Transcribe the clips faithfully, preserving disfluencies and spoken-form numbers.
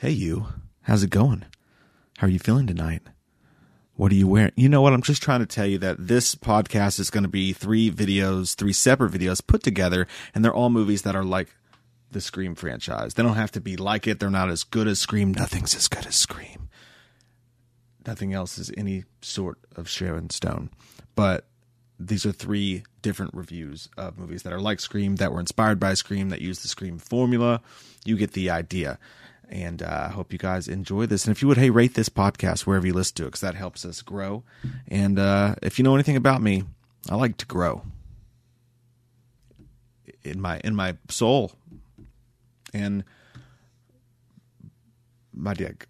Hey, you. How's it going? How are you feeling tonight? What are you wearing? You know what? I'm just trying to tell you that this podcast is going to be three videos, three separate videos put together, and they're all movies that are like the Scream franchise. They don't have to be like it. They're not as good as Scream. Nothing's as good as Scream. Nothing else is any sort of Sharon Stone. But these are three different reviews of movies that are like Scream, that were inspired by Scream, that use the Scream formula. You get the idea. And I uh, hope you guys enjoy this. And if you would, hey, rate this podcast wherever you listen to it, because that helps us grow. And uh, if you know anything about me, I like to grow in my in my soul and my dick.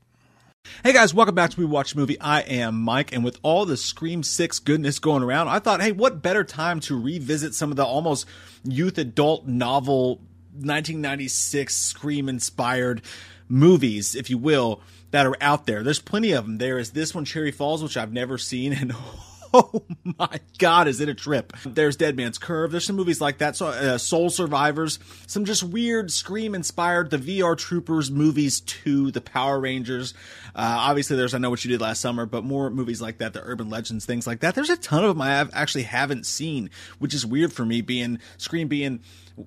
Hey guys, welcome back to We Watch a Movie. I am Mike, and with all the Scream six goodness going around, I thought, hey, what better time to revisit some of the almost youth adult novel nineteen ninety-six Scream-inspired movies, if you will, that are out there. There's plenty of them. There is this one, Cherry Falls, which I've never seen, and oh my God, is it a trip. There's Dead Man's Curve. There's some movies like that. So, uh, Soul Survivors, some just weird Scream-inspired, the V R Troopers movies too, the Power Rangers. Uh, obviously, there's I Know What You Did Last Summer, but more movies like that, the Urban Legends, things like that. There's a ton of them I actually haven't seen, which is weird for me, being Scream being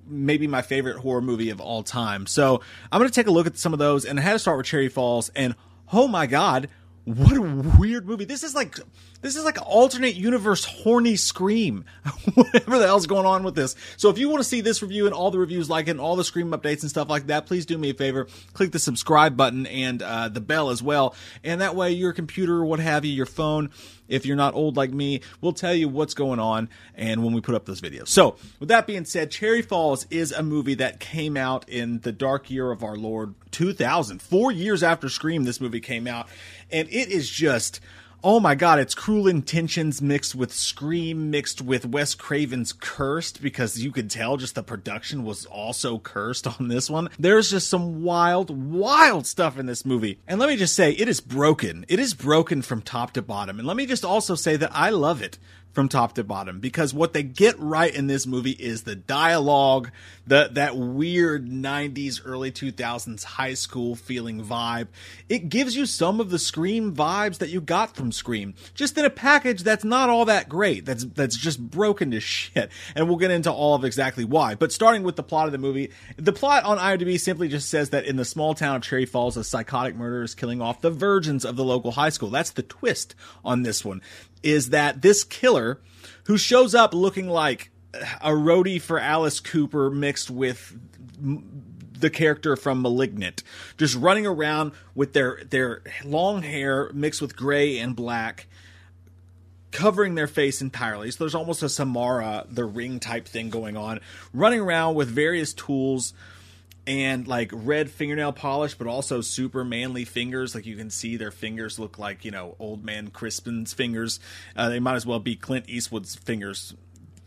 maybe my favorite horror movie of all time. So I'm going to take a look at some of those, and I had to start with Cherry Falls, and oh my God, what a weird movie. This is like, this is like an alternate universe horny Scream, whatever the hell's going on with this. So if you want to see this review and all the reviews like it and all the Scream updates and stuff like that, please do me a favor, click the subscribe button and uh, the bell as well. And that way your computer or what have you, your phone, if you're not old like me, we'll tell you what's going on and when we put up those videos. So with that being said, Cherry Falls is a movie that came out in the dark year of our Lord, two thousand. Four years after Scream, this movie came out. And it is just, oh my God, it's Cruel Intentions mixed with Scream, mixed with Wes Craven's Cursed, because you could tell just the production was also cursed on this one. There's just some wild, wild stuff in this movie. And let me just say, it is broken. It is broken from top to bottom. And let me just also say that I love it from top to bottom, because what they get right in this movie is the dialogue, the that weird nineties, early two thousands high school feeling vibe. It gives you some of the Scream vibes that you got from Scream, just in a package that's not all that great, that's that's just broken to shit. And we'll get into all of exactly why. But starting with the plot of the movie, the plot on IMDb simply just says that in the small town of Cherry Falls, a psychotic murderer is killing off the virgins of the local high school. That's the twist on this one, is that this killer, who shows up looking like a roadie for Alice Cooper mixed with the character from Malignant, just running around with their, their long hair mixed with gray and black, covering their face entirely. So there's almost a Samara, The Ring type thing going on, running around with various tools and like red fingernail polish, but also super manly fingers. Like you can see their fingers look like, you know, old man Crispin's fingers. Uh, they might as well be Clint Eastwood's fingers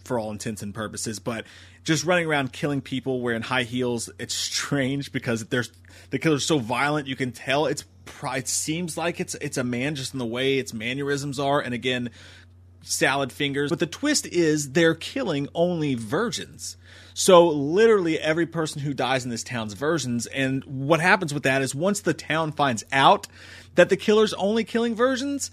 for all intents and purposes, but just running around killing people wearing high heels. It's strange because there's the killer's so violent. You can tell it's it seems like it's, it's a man just in the way its mannerisms are. And again, salad fingers. But the twist is they're killing only virgins. So literally every person who dies in this town's virgins. And what happens with that is once the town finds out that the killer's only killing virgins,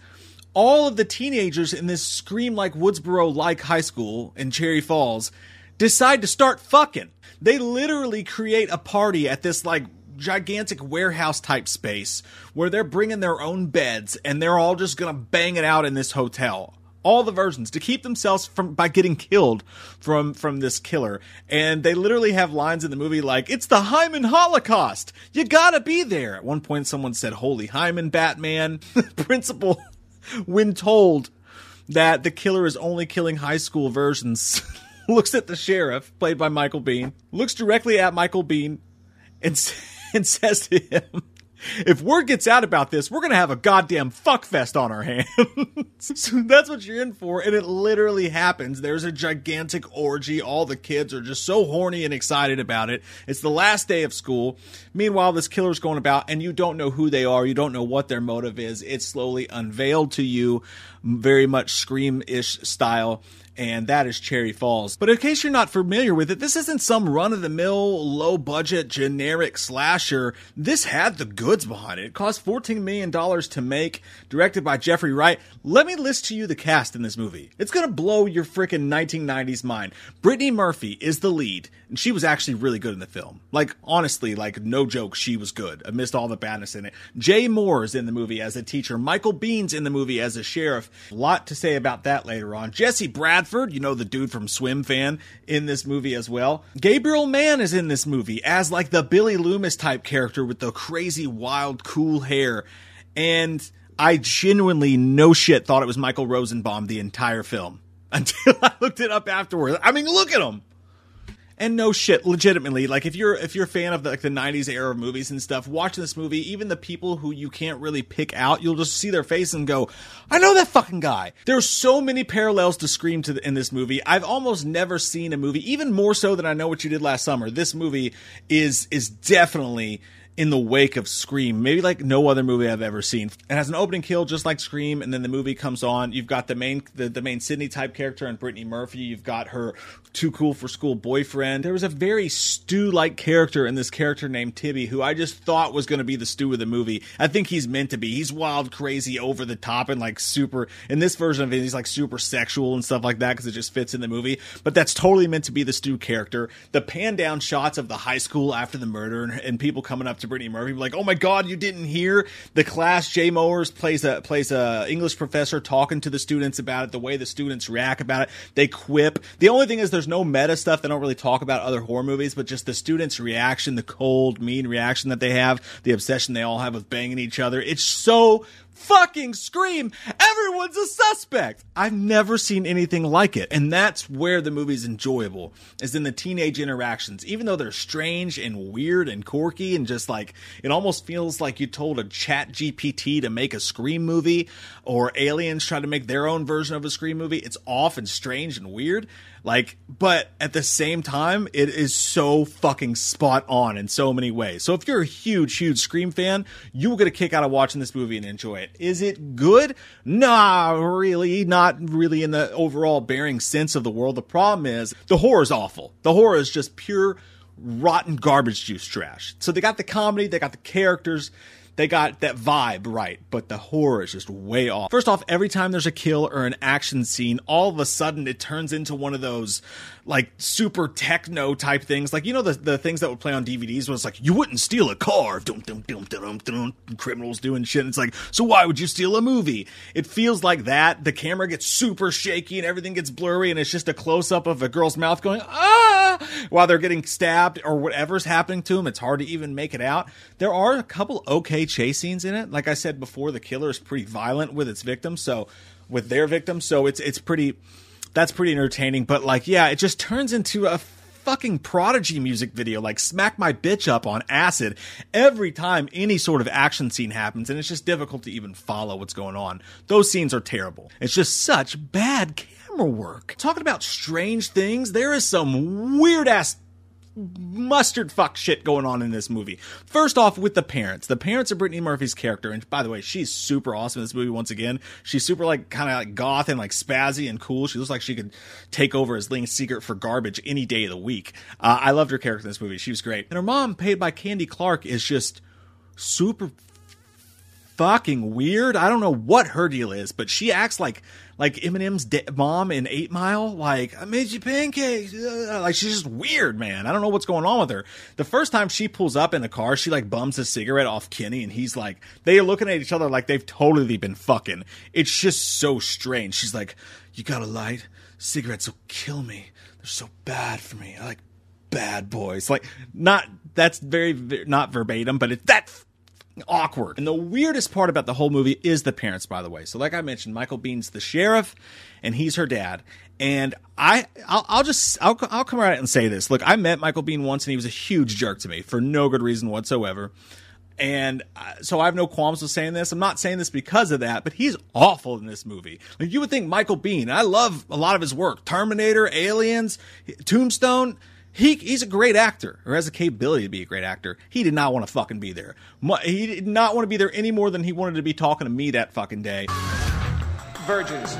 all of the teenagers in this Scream-like, Woodsboro-like high school in Cherry Falls decide to start fucking. They literally create a party at this like gigantic warehouse type space where they're bringing their own beds and they're all just going to bang it out in this hotel. All the virgins, to keep themselves from by getting killed from from this killer. And they literally have lines in the movie like, it's the Hyman Holocaust. You gotta be there. At one point, someone said, holy Hyman, Batman. Principal, when told that the killer is only killing high school virgins, looks at the sheriff, played by Michael Biehn, looks directly at Michael Biehn, and, and says to him, If word gets out about this, we're going to have a goddamn fuckfest on our hands. So that's what you're in for. And it literally happens. There's a gigantic orgy. All the kids are just so horny and excited about it. It's the last day of school. Meanwhile, this killer's going about and you don't know who they are. You don't know what their motive is. It's slowly unveiled to you, very much Scream-ish style. And that is Cherry Falls. But in case you're not familiar with it, this isn't some run-of-the-mill, low-budget, generic slasher. This had the goods behind it. It cost fourteen million dollars to make, directed by Jeffrey Wright. Let me list to you the cast in this movie. It's going to blow your freaking nineteen nineties mind. Brittany Murphy is the lead, and she was actually really good in the film. Like, honestly, like, no joke, she was good amidst all the badness in it. Jay Mohr is in the movie as a teacher. Michael Bihn's in the movie as a sheriff. A lot to say about that later on. Jesse Bradford, you know, the dude from Swim Fan, in this movie as well. Gabriel Mann is in this movie as like the Billy Loomis type character with the crazy, wild, cool hair. And I genuinely, no shit, thought it was Michael Rosenbaum the entire film until I looked it up afterwards. I mean, look at him. And no shit, legitimately, like if you're if you're a fan of the, like the nineties era of movies and stuff, watching this movie, even the people who you can't really pick out, you'll just see their face and go, I know that fucking guy. There's so many parallels to Scream to the, in this movie. I've almost never seen a movie, even more so than I Know What You Did Last Summer. This movie is is definitely in the wake of Scream, maybe like no other movie I've ever seen. It has an opening kill just like Scream, and then the movie comes on. You've got the main the, the main Sydney type character and Brittany Murphy. You've got her too cool for school boyfriend. There was a very Stu-like character in this character named Tibby, who I just thought was going to be the Stu of the movie. I think he's meant to be. He's wild, crazy, over the top, and like super, in this version of it, he's like super sexual and stuff like that because it just fits in the movie. But that's totally meant to be the Stu character. The pan-down shots of the high school after the murder and, and people coming up to Brittany Murphy, like, oh my god, you didn't hear the class. Jay Mohr plays a plays a English professor talking to the students about it, the way the students react about it, they quip. The only thing is there's no meta stuff. They don't really talk about other horror movies, but just the students' reaction, the cold, mean reaction that they have, the obsession they all have with banging each other. It's so fucking Scream. Everyone's a suspect. I've never seen anything like it, and that's where the movie's enjoyable, is in the teenage interactions. Even though they're strange and weird and quirky and just like, it almost feels like you told a chat G P T to make a Scream movie, or aliens try to make their own version of a Scream movie. It's off and strange and weird, like, but at the same time, it is so fucking spot on in so many ways. So if you're a huge, huge Scream fan, you will get a kick out of watching this movie and enjoy it. Is it good? Nah, really, not really in the overall bearing sense of the world. The problem is the horror is awful. The horror is just pure rotten garbage juice trash. So they got the comedy, they got the characters, they got that vibe right, but the horror is just way off. First off, every time there's a kill or an action scene, all of a sudden it turns into one of those like super techno type things. Like, you know, the, the things that would play on D V Ds was like, you wouldn't steal a car. Dum, dum, dum, dum, dum, dum, criminals doing shit. And it's like, so why would you steal a movie? It feels like that. The camera gets super shaky and everything gets blurry, and it's just a close up of a girl's mouth going, ah, while they're getting stabbed or whatever's happening to them. It's hard to even make it out. There are a couple okay chase scenes in it. Like I said before, the killer is pretty violent with its victims, so with their victims, so it's it's pretty that's pretty entertaining. But like, yeah, it just turns into a fucking Prodigy music video, like Smack My Bitch Up on acid every time any sort of action scene happens, and it's just difficult to even follow what's going on. Those scenes are terrible. It's just such bad camera work. Talking about strange things, there is some weird ass mustard fuck shit going on in this movie. First off, with the parents. The parents of Brittany Murphy's character, and by the way, she's super awesome in this movie once again. She's super like kind of like goth and like spazzy and cool. She looks like she could take over as Ling Secret for garbage any day of the week. Uh, I loved her character in this movie. She was great. And her mom, played by Candy Clark, is just super fucking weird. I don't know what her deal is, but she acts like like Eminem's de- mom in Eight Mile. Like, I made you pancakes. Uh, like, she's just weird, man. I don't know what's going on with her. The first time she pulls up in the car, she like bums a cigarette off Kenny, and he's like, they are looking at each other like they've totally been fucking. It's just so strange. She's like, you got a light? Cigarettes will kill me. They're so bad for me. I like bad boys. Like, not that's very, very not verbatim, but it's that awkward. And the weirdest part about the whole movie is the parents, by the way. So like I mentioned, Michael Bihn's the sheriff, and he's her dad. And I, I'll, I'll just, I'll, I'll come right out and say this. Look, I met Michael Biehn once, and he was a huge jerk to me for no good reason whatsoever. And so I have no qualms with saying this. I'm not saying this because of that, but he's awful in this movie. Like, you would think Michael Biehn, and I love a lot of his work, Terminator, Aliens, Tombstone. He he's a great actor, or has the capability to be a great actor. He did not want to fucking be there. He did not want to be there any more than he wanted to be talking to me that fucking day. Virgins.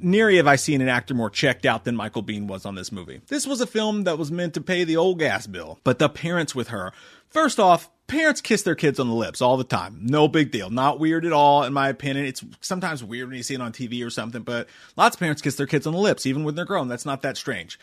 Nearly have I seen an actor more checked out than Michael Biehn was on this movie. This was a film that was meant to pay the old gas bill, but the parents with her. First off, parents kiss their kids on the lips all the time. No big deal. Not weird at all, in my opinion. It's sometimes weird when you see it on T V or something, but lots of parents kiss their kids on the lips, even when they're grown. That's not that strange.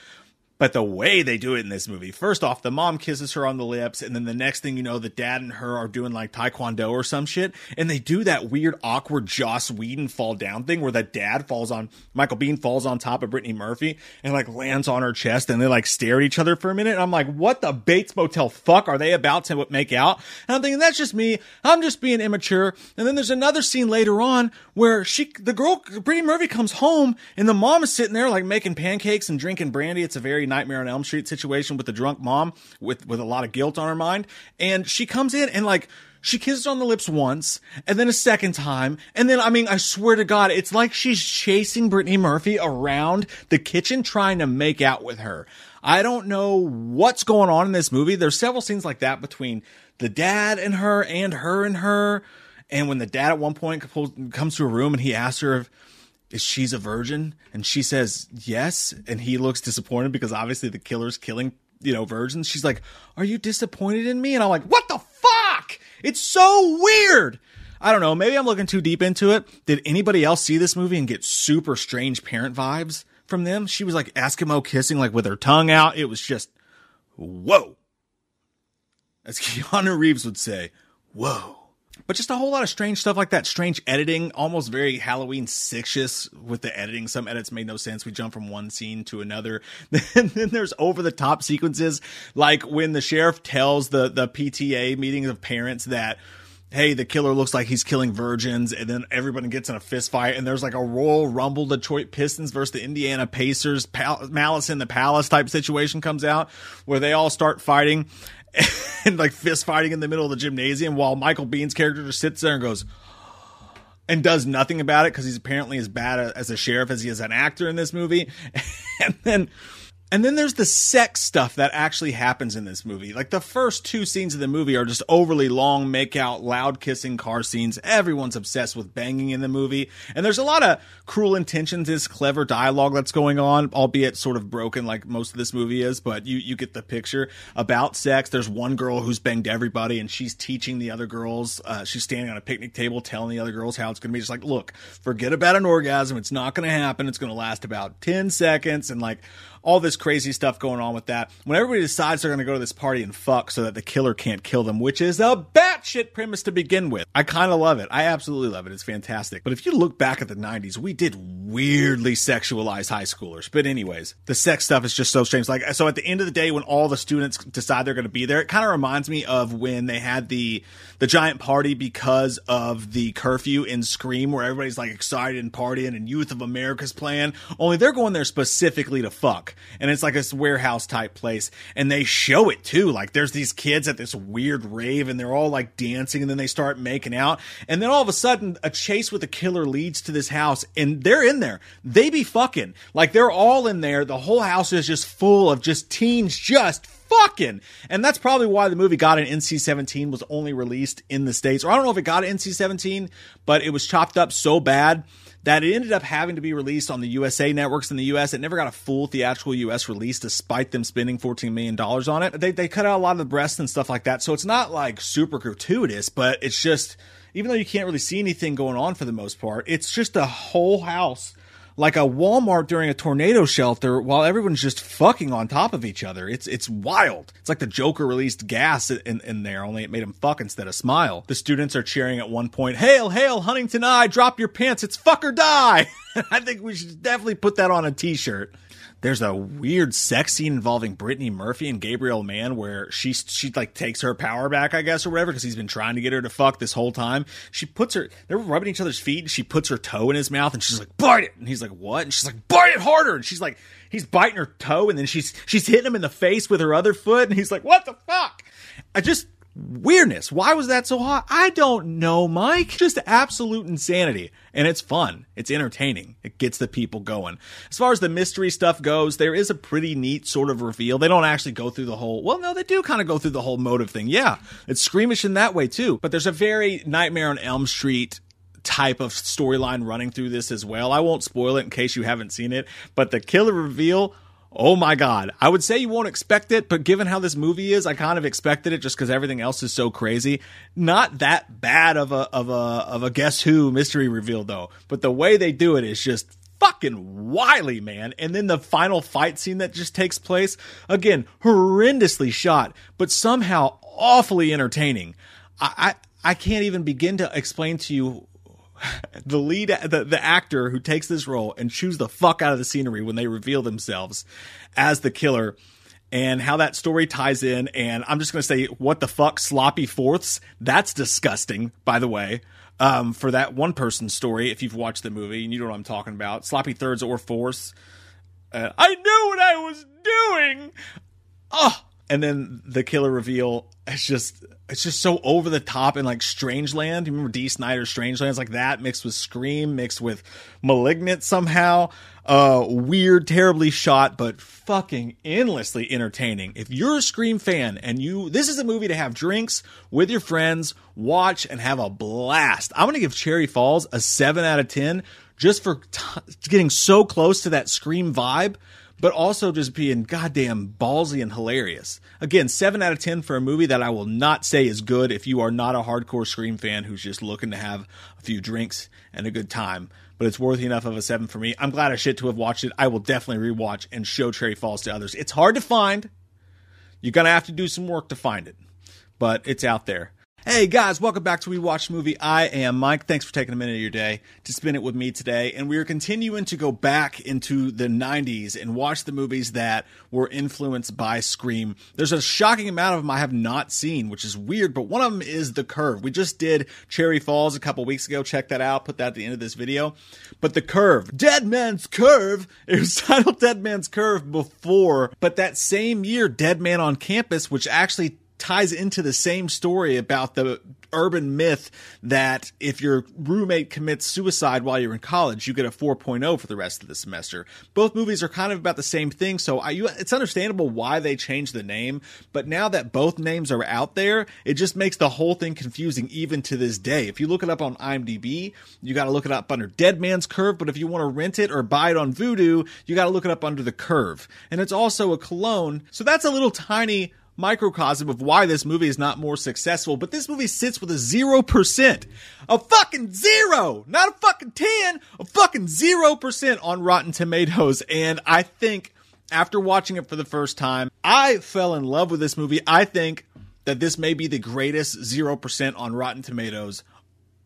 But the way they do it in this movie, first off, the mom kisses her on the lips, and then the next thing you know, the dad and her are doing like Taekwondo or some shit, and they do that weird, awkward Joss Whedon fall down thing where the dad falls on, Michael Biehn falls on top of Brittany Murphy and like lands on her chest, and they like stare at each other for a minute, and I'm like, what the Bates Motel fuck are they about to make out? And I'm thinking, that's just me. I'm just being immature. And then there's another scene later on where she, the girl, Brittany Murphy comes home, and the mom is sitting there like making pancakes and drinking brandy. It's a very Nightmare on Elm Street situation with the drunk mom with with a lot of guilt on her mind, and she comes in and like she kisses on the lips once, and then a second time, and then I mean I swear to God, it's like she's chasing Brittany Murphy around the kitchen trying to make out with her. I don't know what's going on in this movie. There's several scenes like that between the dad and her and her and her and when the dad at one point comes to her room and he asks her if Is she's a virgin, and she says yes, and he looks disappointed because obviously the killer's killing, you know, virgins. She's like, "Are you disappointed in me?" And I'm like, "What the fuck?" It's so weird. I don't know. Maybe I'm looking too deep into it. Did anybody else see this movie and get super strange parent vibes from them? She was like Eskimo kissing, like with her tongue out. It was just whoa, as Keanu Reeves would say, whoa. But just a whole lot of strange stuff like that. Strange editing, almost very Halloween six-ish with the editing. Some edits made no sense. We jump from one scene to another. And then there's over-the-top sequences, like when the sheriff tells the, the P T A meeting of parents that, hey, the killer looks like he's killing virgins, and then everybody gets in a fist fight, and there's like a Royal Rumble, Detroit Pistons versus the Indiana Pacers, Pal- Malice in the Palace type situation comes out, where they all start fighting, and like fist fighting in the middle of the gymnasium while Michael Bihn's character just sits there and goes and does nothing about it because he's apparently as bad as a sheriff as he is an actor in this movie. And then and then there's the sex stuff that actually happens in this movie. Like the first two scenes of the movie are just overly long, make out, loud kissing car scenes. Everyone's obsessed with banging in the movie. And there's a lot of Cruel Intentions, this clever dialogue that's going on, albeit sort of broken like most of this movie is, but you, you get the picture about sex. There's one girl who's banged everybody and she's teaching the other girls. Uh, she's standing on a picnic table telling the other girls how it's going to be. Just like, look, forget about an orgasm. It's not going to happen. It's going to last about ten seconds. And like, all this crazy stuff going on with that. When everybody decides they're going to go to this party and fuck so that the killer can't kill them, which is a batshit premise to begin with. I kind of love it. I absolutely love it. It's fantastic. But if you look back at the nineties, we did weirdly sexualize high schoolers. But anyways, the sex stuff is just so strange. Like, so at the end of the day, when all the students decide they're going to be there, it kind of reminds me of when they had the, the giant party because of the curfew in Scream, where everybody's like excited and partying and Youth of America's playing. Only they're going there specifically to fuck. And it's like this warehouse type place, and they show it too. Like there's these kids at this weird rave, and they're all like dancing, and then they start making out, and then all of a sudden a chase with a killer leads to this house, and they're in there. They be fucking, like they're all in there. The whole house is just full of just teens just fucking, and that's probably why the movie got an N C seventeen, was only released in the States, or I don't know if it got an N C seventeen, but it was chopped up so bad that it ended up having to be released on the U S A networks in the U S. It never got a full theatrical U S release, despite them spending fourteen million dollars on it. They they cut out a lot of the breasts and stuff like that, so it's not like super gratuitous, but it's just, even though you can't really see anything going on for the most part, it's just a whole house, like a Walmart during a tornado shelter, while everyone's just fucking on top of each other. It's it's wild. It's like the Joker released gas in, in there, only it made him fuck instead of smile. The students are cheering at one point, "Hail, hail, Huntington I, drop your pants, it's fuck or die!" I think we should definitely put that on a t-shirt. There's a weird sex scene involving Brittany Murphy and Gabriel Mann where she, she like takes her power back, I guess, or whatever, because he's been trying to get her to fuck this whole time. She puts her, they're rubbing each other's feet, and she puts her toe in his mouth, and she's like, "Bite it!" And he's like, "What?" And she's like, "Bite it harder!" And she's like, he's biting her toe, and then she's she's hitting him in the face with her other foot, and he's like, "What the fuck?" I just weirdness. Why was that so hot? I don't know, Mike. Just absolute insanity. And it's fun. It's entertaining. It gets the people going. As far as the mystery stuff goes, there is a pretty neat sort of reveal. They don't actually go through the whole, well, no, they do kind of go through the whole motive thing. Yeah, it's squeamish in that way too. But there's a very Nightmare on Elm Street type of storyline running through this as well. I won't spoil it in case you haven't seen it, but the killer reveal, oh my God. I would say you won't expect it, but given how this movie is, I kind of expected it just because everything else is so crazy. Not that bad of a of a of a guess who mystery reveal though, but the way they do it is just fucking wily, man. And then the final fight scene that just takes place, again, horrendously shot, but somehow awfully entertaining. I I, I can't even begin to explain to you the lead, the, the actor who takes this role and chews the fuck out of the scenery when they reveal themselves as the killer and how that story ties in. And I'm just going to say, what the fuck, sloppy fourths? That's disgusting, by the way, um, for that one person story. If you've watched the movie and you know what I'm talking about, sloppy thirds or fourths. Uh, I knew what I was doing. Oh, and then the killer reveal is just, it's just so over the top and like Strangeland. You remember Dee Snider's Strangeland? It's like that mixed with Scream, mixed with Malignant somehow. Uh, weird, terribly shot, but fucking endlessly entertaining. If you're a Scream fan and you, this is a movie to have drinks with your friends, watch and have a blast. I'm going to give Cherry Falls a seven out of ten just for t- getting so close to that Scream vibe, but also just being goddamn ballsy and hilarious. Again, seven out of ten for a movie that I will not say is good if you are not a hardcore Scream fan who's just looking to have a few drinks and a good time. But it's worthy enough of a seven for me. I'm glad as shit to have watched it. I will definitely rewatch and show Cherry Falls to others. It's hard to find. You're going to have to do some work to find it. But it's out there. Hey guys, welcome back to We Watch Movie. I am Mike. Thanks for taking a minute of your day to spend it with me today. And we are continuing to go back into the nineties and watch the movies that were influenced by Scream. There's a shocking amount of them I have not seen, which is weird, but one of them is The Curve. We just did Cherry Falls a couple weeks ago. Check that out. Put that at the end of this video. But The Curve, Dead Man's Curve, it was titled Dead Man's Curve before, but that same year, Dead Man on Campus, which actually ties into the same story about the urban myth that if your roommate commits suicide while you're in college, you get a four point oh for the rest of the semester. Both movies are kind of about the same thing, so I, you, it's understandable why they changed the name, but now that both names are out there, it just makes the whole thing confusing even to this day. If you look it up on IMDb, you got to look it up under Dead Man's Curve, but if you want to rent it or buy it on Vudu, you got to look it up under The Curve. And it's also a cologne, so that's a little tiny microcosm of why this movie is not more successful, but this movie sits with a zero percent, a fucking zero, not a fucking ten, a fucking zero percent on Rotten Tomatoes. And I think after watching it for the first time, I fell in love with this movie. I think that this may be the greatest zero percent on Rotten Tomatoes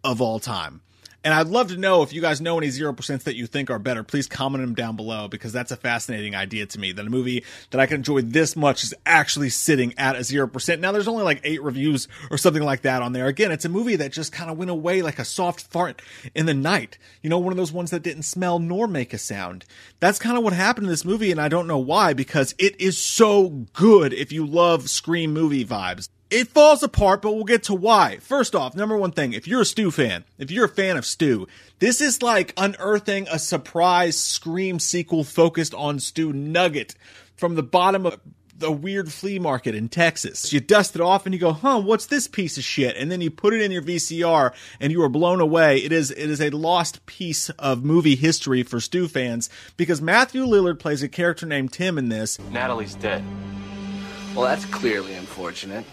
of all time. And I'd love to know if you guys know any zero percent that you think are better. Please comment them down below because that's a fascinating idea to me. That a movie that I can enjoy this much is actually sitting at a zero percent. Now, there's only like eight reviews or something like that on there. Again, it's a movie that just kind of went away like a soft fart in the night. You know, one of those ones that didn't smell nor make a sound. That's kind of what happened in this movie, and I don't know why because it is so good if you love Scream movie vibes. It falls apart, but we'll get to why. First off, number one thing, if you're a Stu fan, if you're a fan of Stu, this is like unearthing a surprise Scream sequel focused on Stu nugget from the bottom of the weird flea market in Texas. You dust it off and you go, huh, what's this piece of shit? And then you put it in your V C R and you are blown away. It is it is a lost piece of movie history for Stu fans because Matthew Lillard plays a character named Tim in this. Natalie's dead. Well, that's clearly unfortunate.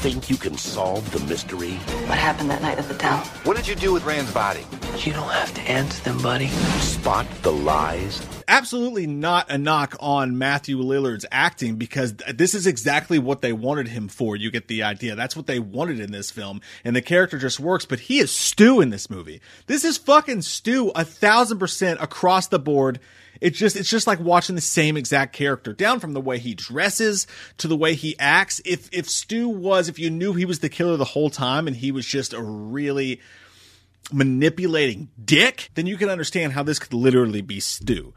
Think you can solve the mystery? What happened that night at the town? What did you do with Rand's body? You don't have to answer them, buddy. Spot the lies. Absolutely not a knock on Matthew Lillard's acting because this is exactly what they wanted him for. You get the idea. That's what they wanted in this film. And the character just works, but he is Stu in this movie. This is fucking Stu a thousand percent across the board. It just, it's just like watching the same exact character down from the way he dresses to the way he acts. If, if Stu was, if you knew he was the killer the whole time and he was just a really manipulating dick, then you can understand how this could literally be Stu.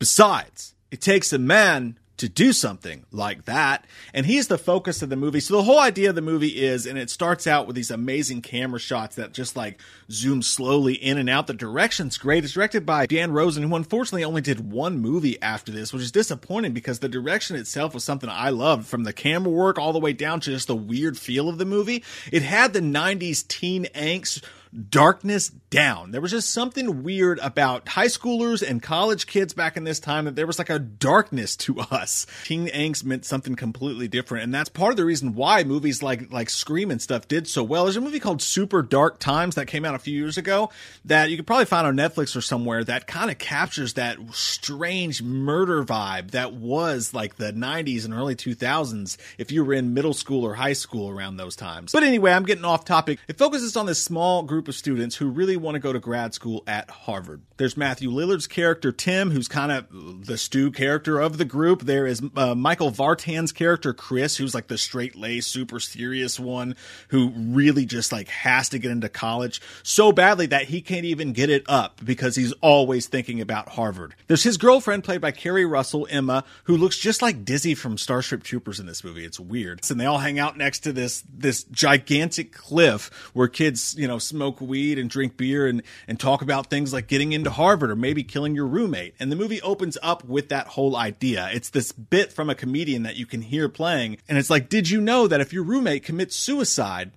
Besides, it takes a man to do something like that. And he's the focus of the movie. So the whole idea of the movie is, and it starts out with these amazing camera shots that just like zoom slowly in and out. The direction's great. It's directed by Dan Rosen, who unfortunately only did one movie after this, which is disappointing because the direction itself was something I loved, from the camera work all the way down to just the weird feel of the movie. It had the nineties teen angst darkness down. There was just something weird about high schoolers and college kids back in this time, that there was like a darkness to us. Teen angst meant something completely different, and that's part of the reason why movies like like Scream and stuff did so well. There's a movie called Super Dark Times that came out a few years ago that you could probably find on Netflix or somewhere, that kind of captures that strange murder vibe that was like the nineties and early two thousands if you were in middle school or high school around those times. But anyway, I'm getting off topic. It focuses on this small group of students who really want to go to grad school at Harvard. There's Matthew Lillard's character, Tim, who's kind of the Stu character of the group. There is uh, Michael Vartan's character, Chris, who's like the straight-laced, super serious one who really just like has to get into college so badly that he can't even get it up because he's always thinking about Harvard. There's his girlfriend, played by Kerry Russell, Emma, who looks just like Dizzy from Starship Troopers in this movie. It's weird. And they all hang out next to this, this gigantic cliff where kids, you know, smoke weed and drink beer and and talk about things like getting into Harvard or maybe killing your roommate. And the movie opens up with that whole idea. It's this bit from a comedian that you can hear playing, and it's like, did you know that if your roommate commits suicide,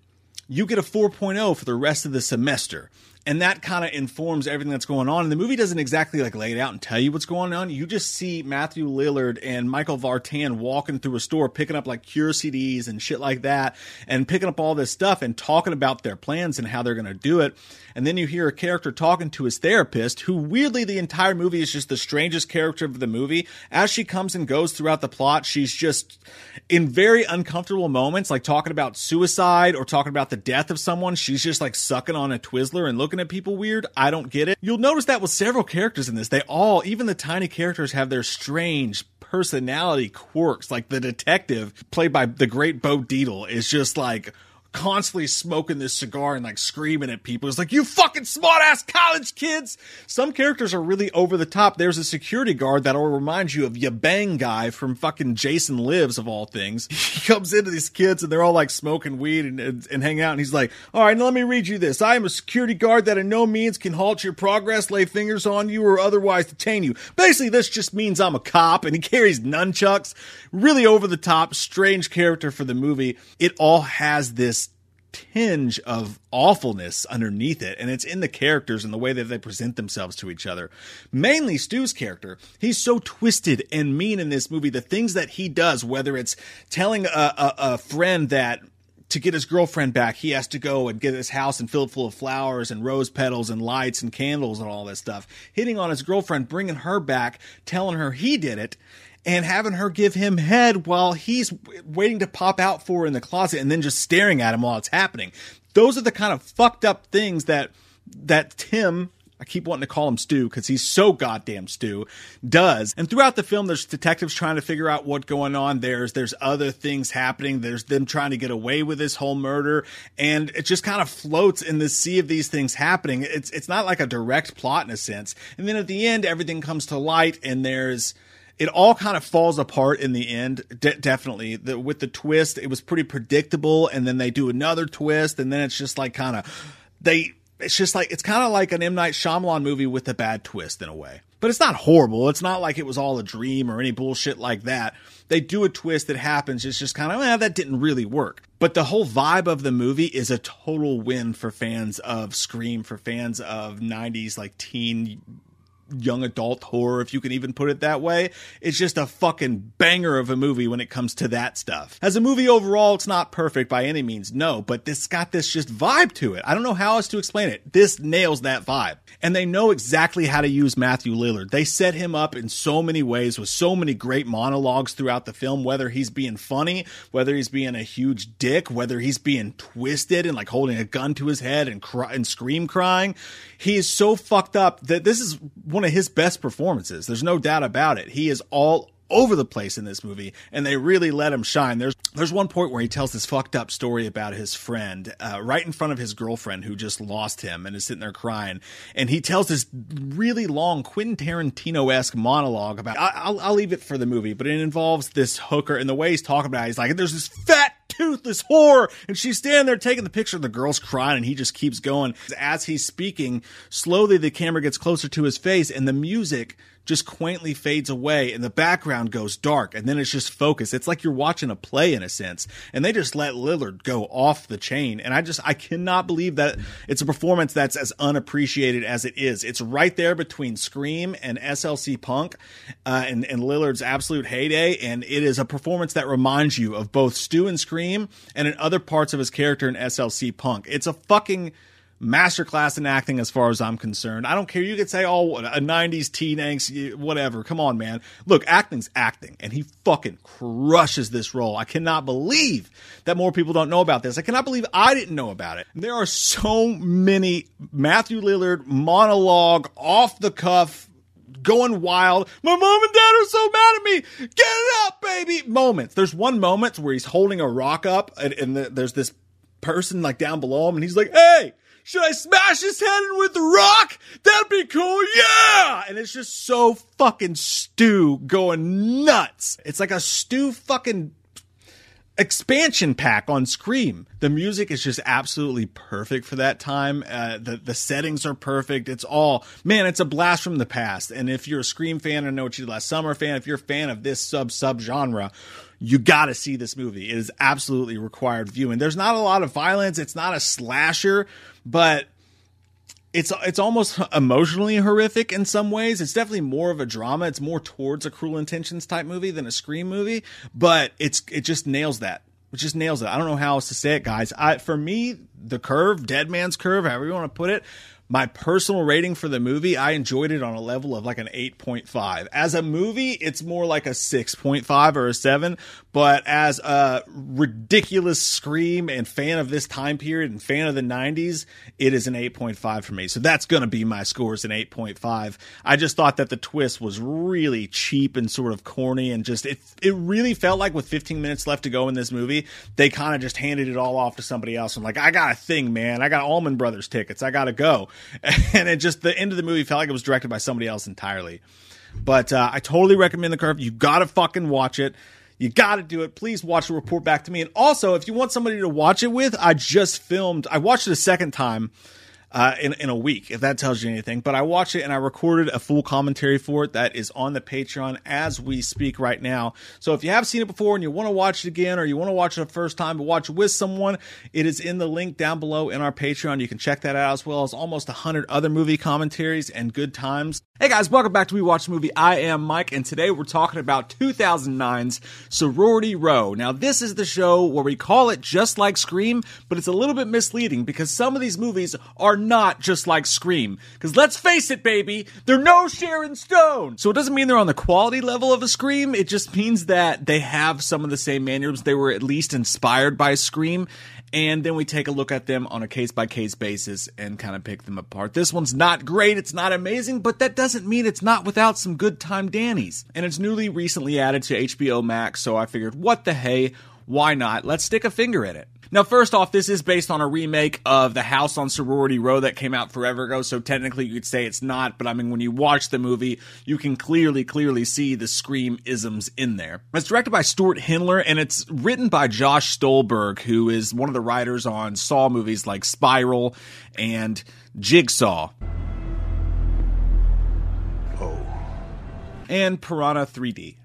you get a four point oh for the rest of the semester? And that kind of informs everything that's going on. And the movie doesn't exactly like lay it out and tell you what's going on. You just see Matthew Lillard and Michael Vartan walking through a store, picking up like Cure C Ds and shit like that, and picking up all this stuff and talking about their plans and how they're going to do it. And then you hear a character talking to his therapist, who weirdly the entire movie is just the strangest character of the movie. As she comes and goes throughout the plot, she's just in very uncomfortable moments, like talking about suicide or talking about the death of someone. She's just like sucking on a Twizzler and looking at people weird. I don't get it. You'll notice that with several characters in this, they all, even the tiny characters, have their strange personality quirks. Like the detective, played by the great Bo Deedle, is just like constantly smoking this cigar and like screaming at people. It's like, you fucking smart ass college kids. Some characters are really over the top. There's a security guard that'll remind you of Ya Bang Guy from fucking Jason Lives, of all things. He comes into these kids and they're all like smoking weed and, and, and hanging out, and he's like, all right, now let me read you this. I am a security guard that in no means can halt your progress, lay fingers on you, or otherwise detain you. Basically this just means I'm a cop. And he carries nunchucks. Really over the top, strange character for the movie. It all has this tinge of awfulness underneath it, and it's in the characters and the way that they present themselves to each other. Mainly Stu's character. He's so twisted and mean in this movie. The things that he does, whether it's telling a, a, a friend that to get his girlfriend back, he has to go and get his house and fill it full of flowers and rose petals and lights and candles and all this stuff, hitting on his girlfriend, bringing her back, telling her he did it, and having her give him head while he's waiting to pop out for her in the closet, and then just staring at him while it's happening. Those are the kind of fucked up things that that Tim, I keep wanting to call him Stu because he's so goddamn Stu, does. And throughout the film, there's detectives trying to figure out what's going on. There's there's other things happening. There's them trying to get away with this whole murder. And it just kind of floats in the sea of these things happening. It's it's not like a direct plot in a sense. And then at the end, everything comes to light, and there's... it all kind of falls apart in the end, de- definitely. The, with the twist, it was pretty predictable, and then they do another twist, and then it's just like kind of... they. It's just like... it's kind of like an M. Night Shyamalan movie with a bad twist in a way. But it's not horrible. It's not like it was all a dream or any bullshit like that. They do a twist that happens. It's just kind of, eh, that didn't really work. But the whole vibe of the movie is a total win for fans of Scream, for fans of nineties, like teen... young adult horror, if you can even put it that way. It's just a fucking banger of a movie when it comes to that stuff. As a movie overall, it's not perfect by any means, no, but this got this just vibe to it. I don't know how else to explain it. This nails that vibe. And they know exactly how to use Matthew Lillard. They set him up in so many ways with so many great monologues throughout the film, whether he's being funny, whether he's being a huge dick, whether he's being twisted and like holding a gun to his head and cry and scream crying. He is so fucked up that this is one of his best performances. There's no doubt about it. He is all over the place in this movie, and they really let him shine. There's there's one point where he tells this fucked up story about his friend uh, right in front of his girlfriend who just lost him and is sitting there crying. And he tells this really long Quentin Tarantino-esque monologue about, I, I'll, I'll leave it for the movie, but it involves this hooker, and the way he's talking about it, he's like, there's this fat toothless whore, and she's standing there taking the picture, and the girl's crying, and he just keeps going. As he's speaking, slowly the camera gets closer to his face, and the music just quaintly fades away, and the background goes dark, and then it's just focus. It's like you're watching a play in a sense, and they just let Lillard go off the chain, and I just I cannot believe that it's a performance that's as unappreciated as it is. It's right there between Scream and S L C Punk uh, and, and Lillard's absolute heyday, and it is a performance that reminds you of both Stu and Scream and in other parts of his character in S L C Punk. It's a fucking masterclass in acting as far as I'm concerned. I don't care. You could say, oh, a nineties teen angst, whatever. Come on, man. Look, acting's acting, and he fucking crushes this role. I cannot believe that more people don't know about this. I cannot believe I didn't know about it. There are so many Matthew Lillard monologue, off the cuff, going wild, my mom and dad are so mad at me, get it up, baby, moments. There's one moment where he's holding a rock up, and, and the, there's this person like down below him, and he's like, hey, should I smash his head in with the rock? That'd be cool, yeah! And it's just so fucking Stu going nuts. It's like a Stu fucking expansion pack on Scream. The music is just absolutely perfect for that time. Uh, the, the settings are perfect. It's all, man, it's a blast from the past. And if you're a Scream fan, I Know What You Did Last Summer fan, if you're a fan of this sub-sub genre, you gotta see this movie. It is absolutely required viewing. There's not a lot of violence. It's not a slasher, but it's it's almost emotionally horrific in some ways. It's definitely more of a drama. It's more towards a Cruel Intentions type movie than a Scream movie, but it's it just nails that. It just nails it. I don't know how else to say it, guys. I, for me, The Curve, Dead Man's Curve, however you want to put it, my personal rating for the movie, I enjoyed it on a level of like an eight point five. As a movie, it's more like a six point five or a seven. But as a ridiculous Scream and fan of this time period and fan of the nineties, it is an eight point five for me. So that's going to be my score, is an eight point five. I just thought that the twist was really cheap and sort of corny, and just it, it really felt like with fifteen minutes left to go in this movie, they kind of just handed it all off to somebody else. I'm like, I got a thing, man. I got Allman Brothers tickets. I got to go. And it just, the end of the movie felt like it was directed by somebody else entirely. But uh, I totally recommend The Curve. You got to fucking watch it. You got to do it. Please watch and report back to me. And also, if you want somebody to watch it with, I just filmed. I watched it a second time uh, in, in a week, if that tells you anything. But I watched it and I recorded a full commentary for it that is on the Patreon as we speak right now. So if you have seen it before and you want to watch it again, or you want to watch it the first time but watch with someone, it is in the link down below in our Patreon. You can check that out, as well as almost one hundred other movie commentaries and good times. Hey guys, welcome back to We Watch the Movie. I am Mike, and today we're talking about two thousand nine's Sorority Row. Now, this is the show where we call it just like Scream, but it's a little bit misleading because some of these movies are not just like Scream. Because let's face it, baby, they're no Sharon Stone! So it doesn't mean they're on the quality level of a Scream, it just means that they have some of the same mannerisms. They were at least inspired by Scream, and then we take a look at them on a case-by-case basis and kind of pick them apart. This one's not great, it's not amazing, but that doesn't doesn't mean it's not without some good time dandies. And it's newly recently added to H B O Max, so I figured, what the hey, why not? Let's stick a finger in it. Now, first off, this is based on a remake of The House on Sorority Row that came out forever ago, so technically you could say it's not, but I mean, when you watch the movie, you can clearly, clearly see the Scream-isms in there. It's directed by Stuart Hindler, and it's written by Josh Stolberg, who is one of the writers on Saw movies like Spiral and Jigsaw. And Piranha three D.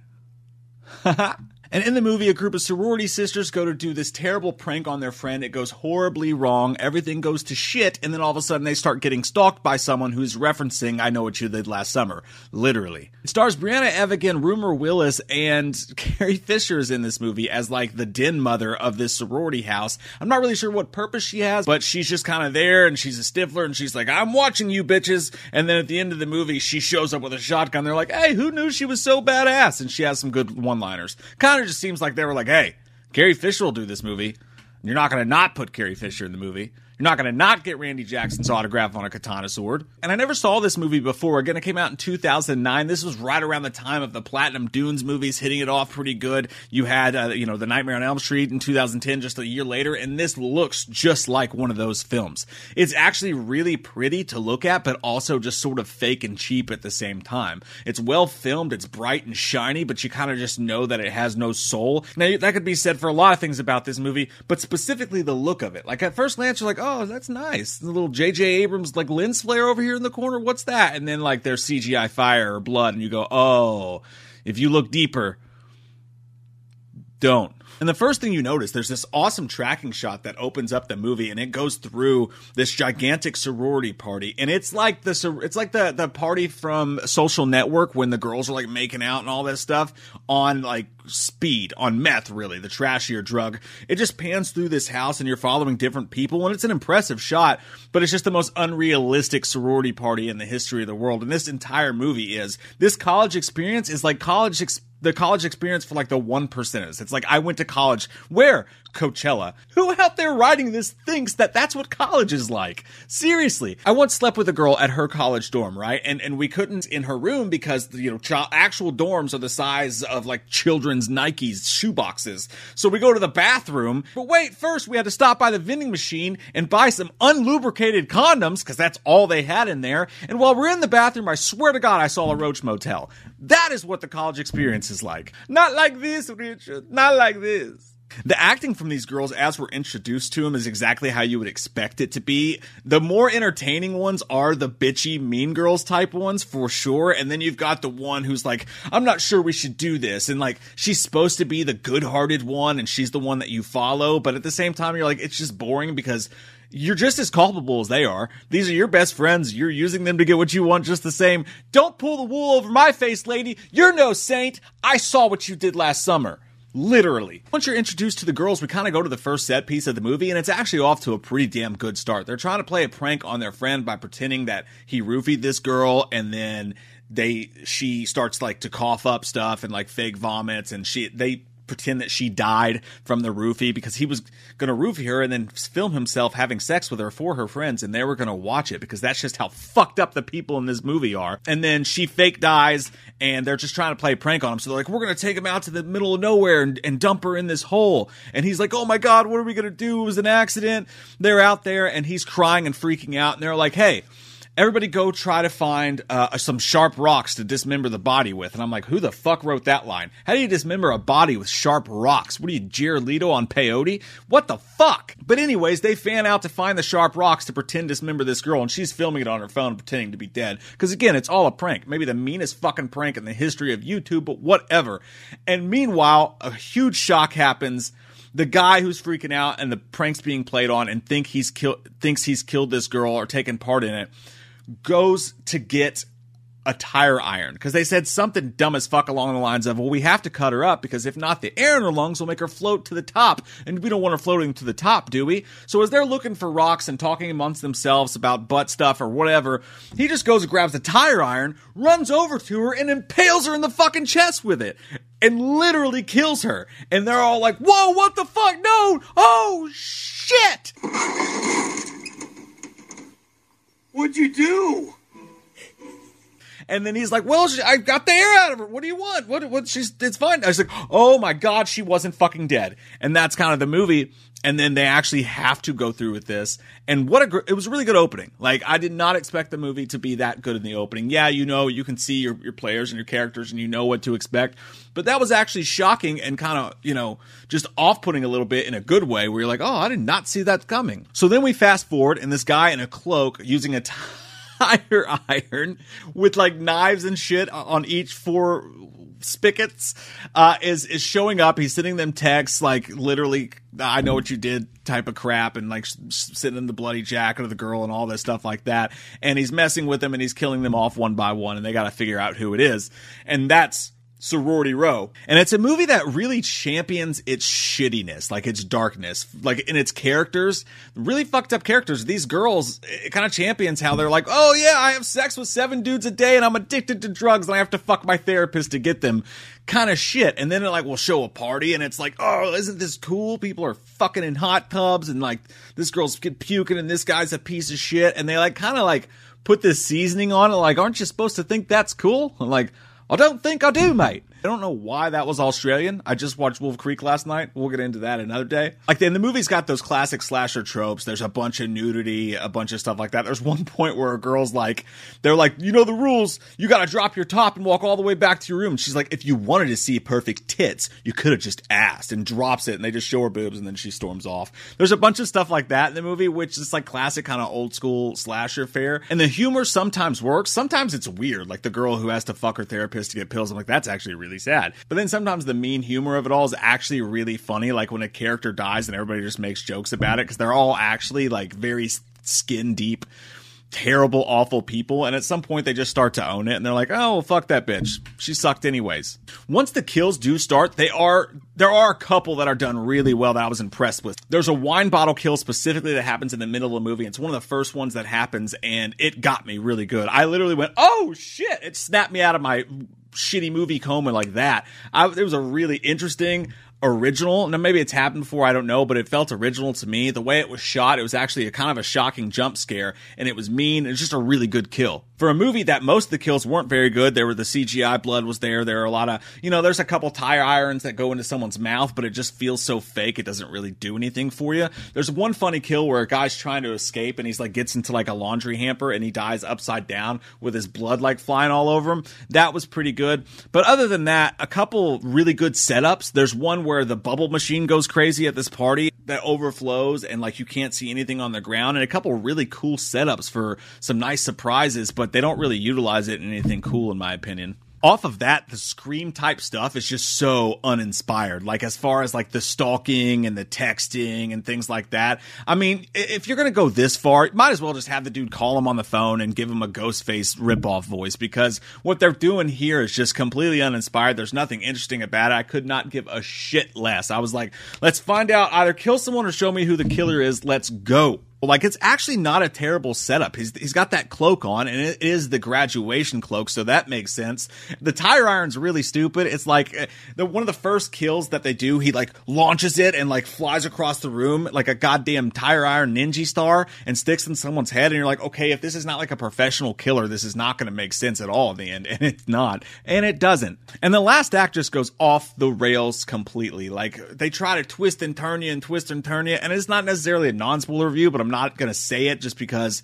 And in the movie, a group of sorority sisters go to do this terrible prank on their friend. It goes horribly wrong. Everything goes to shit. And then all of a sudden, they start getting stalked by someone who's referencing I Know What You Did Last Summer. Literally. It stars Brianna Evigan, Rumor Willis, and Carrie Fisher is in this movie as like the den mother of this sorority house. I'm not really sure what purpose she has, but she's just kind of there, and she's a stiffler, and she's like, I'm watching you bitches. And then at the end of the movie, she shows up with a shotgun. They're like, hey, who knew she was so badass? And she has some good one-liners. Kind of just seems like they were like, hey, Carrie Fisher will do this movie. You're not going to not put Carrie Fisher in the movie. You're not going to not get Randy Jackson's autograph on a katana sword. And I never saw this movie before. Again, it came out in two thousand nine. This was right around the time of the Platinum Dunes movies hitting it off pretty good. You had, uh, you know, The Nightmare on Elm Street in two thousand ten, just a year later. And this looks just like one of those films. It's actually really pretty to look at, but also just sort of fake and cheap at the same time. It's well filmed. It's bright and shiny, but you kind of just know that it has no soul. Now, that could be said for a lot of things about this movie, but specifically the look of it. Like, at first glance, you're like, oh, that's nice. The little J J Abrams, like, lens flare over here in the corner. What's that? And then, like, there's C G I fire or blood, and you go, oh, if you look deeper, don't. And the first thing you notice, there's this awesome tracking shot that opens up the movie, and it goes through this gigantic sorority party. And it's like the it's like the the party from Social Network when the girls are like making out and all this stuff on like speed, on meth, really, the trashier drug. It just pans through this house, and you're following different people, and it's an impressive shot, but it's just the most unrealistic sorority party in the history of the world. And this entire movie is this college experience is like college experience. The college experience for like the one percenters. It's like, I went to college. Where? Coachella. Who out there writing this thinks that that's what college is like? Seriously. I once slept with a girl at her college dorm, right? And and we couldn't in her room because, you know, ch- actual dorms are the size of like children's Nikes shoe boxes. So we go to the bathroom. But wait, first we had to stop by the vending machine and buy some unlubricated condoms because that's all they had in there. And while we're in the bathroom, I swear to God, I saw a roach motel. That is what the college experience is. Is like, not like this, Richard, not like this. The acting from these girls as we're introduced to them is exactly how you would expect it to be. The more entertaining ones are the bitchy mean girls type ones for sure. And then you've got the one who's like, I'm not sure we should do this. And like, she's supposed to be the good-hearted one and she's the one that you follow. But at the same time, you're like, it's just boring because you're just as culpable as they are. These are your best friends. You're using them to get what you want just the same. Don't pull the wool over my face, lady. You're no saint. I saw what you did last summer. Literally. Once you're introduced to the girls, we kind of go to the first set piece of the movie, and it's actually off to a pretty damn good start. They're trying to play a prank on their friend by pretending that he roofied this girl, and then they she starts like to cough up stuff and like fake vomits, and she they... pretend that she died from the roofie because he was going to roofie her and then film himself having sex with her for her friends, and they were going to watch it because that's just how fucked up the people in this movie are. And then she fake dies, and they're just trying to play a prank on him. So they're like, we're going to take him out to the middle of nowhere and, and dump her in this hole. And he's like, oh my God, what are we going to do? It was an accident. They're out there, and he's crying and freaking out, and they're like, hey, everybody go try to find uh, some sharp rocks to dismember the body with. And I'm like, who the fuck wrote that line? How do you dismember a body with sharp rocks? What are you, Jared Leto on peyote? What the fuck? But anyways, they fan out to find the sharp rocks to pretend dismember this girl, and she's filming it on her phone pretending to be dead. Because again, it's all a prank. Maybe the meanest fucking prank in the history of YouTube, but whatever. And meanwhile, a huge shock happens. The guy who's freaking out and the prank's being played on and think he's kill- thinks he's killed this girl or taken part in it goes to get a tire iron because they said something dumb as fuck along the lines of, well, we have to cut her up because if not, the air in her lungs will make her float to the top, and we don't want her floating to the top, do we? So as they're looking for rocks and talking amongst themselves about butt stuff or whatever, he just goes and grabs the tire iron, runs over to her, and impales her in the fucking chest with it and literally kills her. And they're all like, whoa, what the fuck? No, oh shit. What'd you do? And then he's like, well, she, I got the air out of her. What do you want? What? What? She's, it's fine. I was like, oh my God, she wasn't fucking dead. And that's kind of the movie. And then they actually have to go through with this. And what a gr- it was a really good opening. Like, I did not expect the movie to be that good in the opening. Yeah, you know, you can see your, your players and your characters and you know what to expect. But that was actually shocking and kind of, you know, just off-putting a little bit in a good way where you're like, oh, I did not see that coming. So then we fast forward, and this guy in a cloak using a t- tire iron with like knives and shit on each four spigots uh, is is showing up. He's sending them texts like literally, I know what you did type of crap, and like sending them the bloody jacket of the girl and all this stuff like that. And he's messing with them and he's killing them off one by one, and they got to figure out who it is. And that's Sorority Row. And it's a movie that really champions its shittiness, like its darkness, like in its characters, really fucked up characters. These girls, it kind of champions how they're like, oh yeah, I have sex with seven dudes a day and I'm addicted to drugs and I have to fuck my therapist to get them kind of shit. And then it like will show a party and it's like, oh, isn't this cool? People are fucking in hot tubs and like this girl's puking and this guy's a piece of shit. And they like kind of like put this seasoning on it. Like, aren't you supposed to think that's cool? I'm like, I don't think I do, mate. I don't know why that was Australian. I just watched Wolf Creek last night. We'll get into that another day. Like, then the movie's got those classic slasher tropes. There's a bunch of nudity, a bunch of stuff like that. There's one point where a girl's like, they're like, you know the rules. You got to drop your top and walk all the way back to your room. She's like, if you wanted to see perfect tits, you could have just asked, and drops it, and they just show her boobs, and then she storms off. There's a bunch of stuff like that in the movie, which is like classic kind of old school slasher fare. And the humor sometimes works. Sometimes it's weird. Like the girl who has to fuck her therapist to get pills, I'm like, that's actually really sad. But then sometimes the mean humor of it all is actually really funny, like when a character dies and everybody just makes jokes about it because they're all actually like very skin deep, terrible, awful people. And at some point they just start to own it and they're like, oh well, fuck that bitch, she sucked anyways. Once the kills do start, they are there are a couple that are done really well that I was impressed with. There's a wine bottle kill specifically that happens in the middle of the movie. It's one of the first ones that happens and it got me really good. I literally went, oh shit, it snapped me out of my shitty movie coma like that. I, it was a really interesting, original, and maybe it's happened before, I don't know, but it felt original to me. The way it was shot, it was actually a kind of a shocking jump scare, and it was mean, and it's just a really good kill. For a movie that most of the kills weren't very good, there were the C G I blood was there, there are a lot of, you know, there's a couple tire irons that go into someone's mouth, but it just feels so fake, it doesn't really do anything for you. There's one funny kill where a guy's trying to escape, and he's like, gets into like a laundry hamper, and he dies upside down with his blood like flying all over him. That was pretty good. But other than that, a couple really good setups. There's one where where the bubble machine goes crazy at this party that overflows and like you can't see anything on the ground, and a couple really cool setups for some nice surprises, but they don't really utilize it in anything cool in my opinion. Off of that, the Scream type stuff is just so uninspired. Like as far as like the stalking and the texting and things like that. I mean, if you're going to go this far, might as well just have the dude call him on the phone and give him a Ghostface ripoff voice, because what they're doing here is just completely uninspired. There's nothing interesting about it. I could not give a shit less. I was like, let's find out, either kill someone or show me who the killer is. Let's go. Like, it's actually not a terrible setup. He's He's got that cloak on, and it is the graduation cloak, so that makes sense. The tire iron's really stupid. It's like the one of the first kills that they do, he, like, launches it and, like, flies across the room like a goddamn tire iron ninja star and sticks in someone's head, and you're like, okay, if this is not, like, a professional killer, this is not going to make sense at all in the end, and it's not, and it doesn't. And the last act just goes off the rails completely. Like, they try to twist and turn you and twist and turn you, and it's not necessarily a non-spoiler review, but I'm not gonna say it just because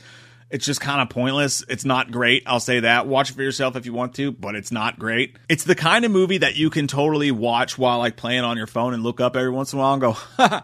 it's just kind of pointless. It's not great. I'll say that. Watch it for yourself if you want to, but it's not great. It's the kind of movie that you can totally watch while like playing on your phone and look up every once in a while and go, haha,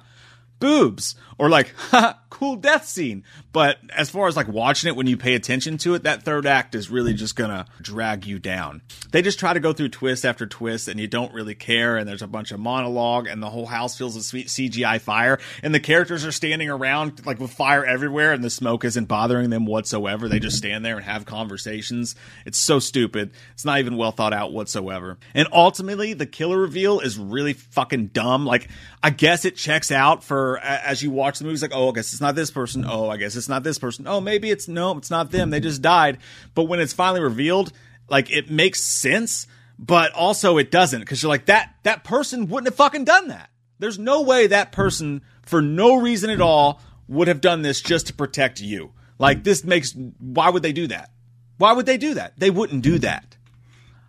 boobs, or like, haha, cool death scene. But as far as like watching it when you pay attention to it, that third act is really just gonna drag you down. They just try to go through twist after twist and you don't really care, and there's a bunch of monologue and the whole house fills with sweet C G I fire, and the characters are standing around like with fire everywhere and the smoke isn't bothering them whatsoever. They just stand there and have conversations. It's so stupid. It's not even well thought out whatsoever. And ultimately the killer reveal is really fucking dumb. Like, I guess it checks out for as you watch the movie. It's like, oh, I guess it's not this person. Oh, I guess it's not this person. Oh, maybe it's no, it's not them. They just died. But when it's finally revealed, like, it makes sense, but also it doesn't, because you're like, that that person wouldn't have fucking done that. There's no way that person, for no reason at all, would have done this just to protect you. Like, this makes, why would they do that? Why would they do that? They wouldn't do that.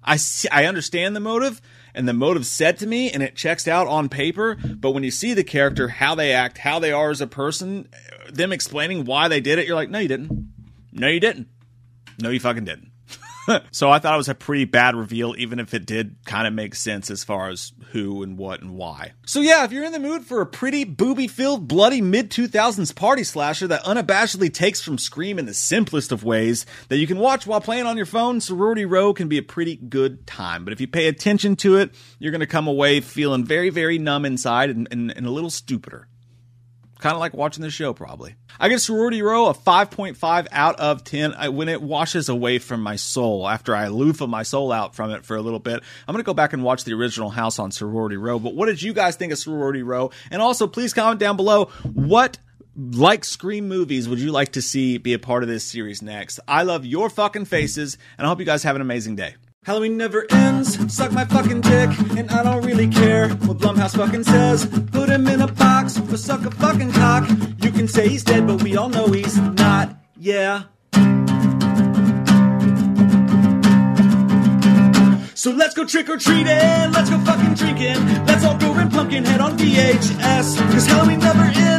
I see, I understand the motive, and the motive said to me, and it checks out on paper, but when you see the character, how they act, how they are as a person, them explaining why they did it, you're like, no, you didn't. No, you didn't. No, you fucking didn't. So I thought it was a pretty bad reveal, even if it did kind of make sense as far as who and what and why. So yeah, if you're in the mood for a pretty booby-filled, bloody mid two thousands party slasher that unabashedly takes from Scream in the simplest of ways that you can watch while playing on your phone, Sorority Row can be a pretty good time. But if you pay attention to it, you're going to come away feeling very, very numb inside and, and, and a little stupider. kind of like watching this show, probably. I give Sorority Row a five point five out of ten. I, when it washes away from my soul, after I loofah my soul out from it for a little bit, I'm going to go back and watch the original House on Sorority Row. But what did you guys think of Sorority Row? And also, please comment down below, what, like Scream movies, would you like to see be a part of this series next? I love your fucking faces, and I hope you guys have an amazing day. Halloween never ends, suck my fucking dick, and I don't really care what Blumhouse fucking says. Put him in a box or suck a fucking cock. You can say he's dead, but we all know he's not, yeah. So let's go trick-or-treating, let's go fucking drinking, let's all go in Pumpkinhead on V H S, cause Halloween never ends.